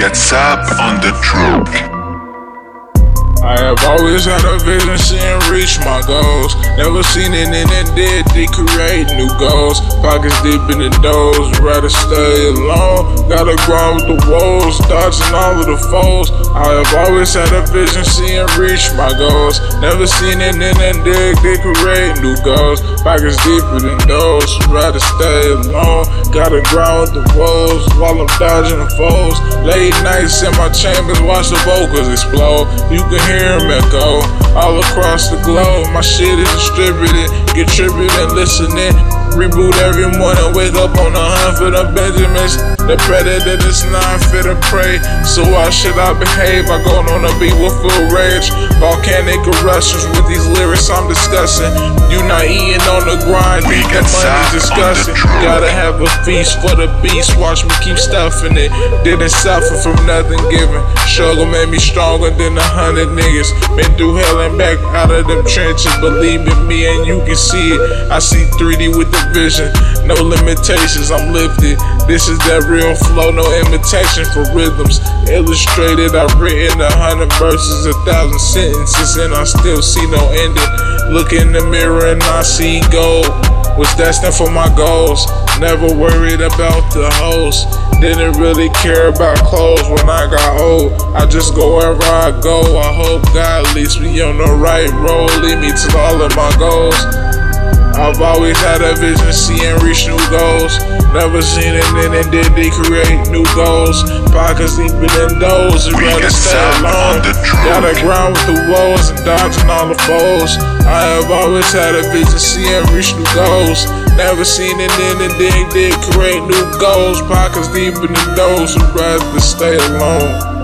Gets up on the truck. I have always had a vision, seeing reach my goals. Never seen it in that dead, they create new goals. Pockets deep in the doors, rather stay alone. Gotta grind with the wolves, dodging all of the foes. I have always had a vision, seeing reach my goals. Never seen it in that dead, they create new goals. Pockets deep in the doors, rather stay alone. Gotta grind with the wolves while I'm dodging the foes. Late nights in my chambers, watch the vocals explode. You can hear them echo all across the globe. My shit is distributed, get trippin' and listening. Reboot every morning, wake up on the hunt for the Benjamins. The predator is not fit to prey, so why should I behave? I go on a beat with full rage. Volcanic eruptions with these lyrics I'm discussing. You not eating on the grind, we got money discussing. Gotta have a feast for the beast, watch me keep stuffing it. Didn't suffer from nothing given. Struggle made me stronger than 100 niggas. Been through hell and back, out of them trenches. Believe in me and you can see it. I see 3D with the vision, no limitations, I'm lifted. This is that real flow, no imitation for rhythms. Illustrated, I've written 100 verses, 1,000 sentences. And I still see no ending. Look in the mirror and I see gold. Was destined for my goals. Never worried about the hoes. Didn't really care about clothes when I got old. I just go wherever I go. I hope God leads me on the right road. Lead me to all of my goals. I've always had a vision, seeing reach new goals. Never seen it and then did they create new goals. Pockets deep in those, you gotta stay alone. Gotta grind with the wolves and dodging all the foes. I have always had a vision, seeing reach new goals. Never seen it and then did create new goals. Pockets deep in those, you rather stay alone.